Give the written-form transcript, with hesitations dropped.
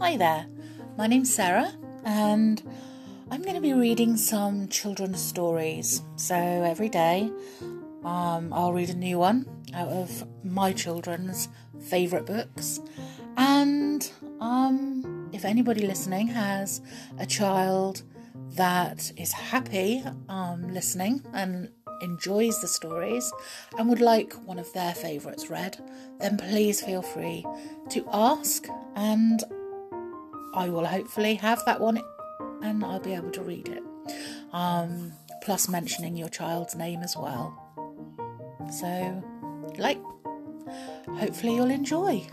Hi there, my name's Sarah and I'm going to be reading some children's stories. So every day I'll read a new one out of my children's favourite books. And if anybody listening has a child that is happy listening and enjoys the stories and would like one of their favourites read, then please feel free to ask and I will hopefully have that one and I'll be able to read it, plus mentioning your child's name as well. So hopefully you'll enjoy.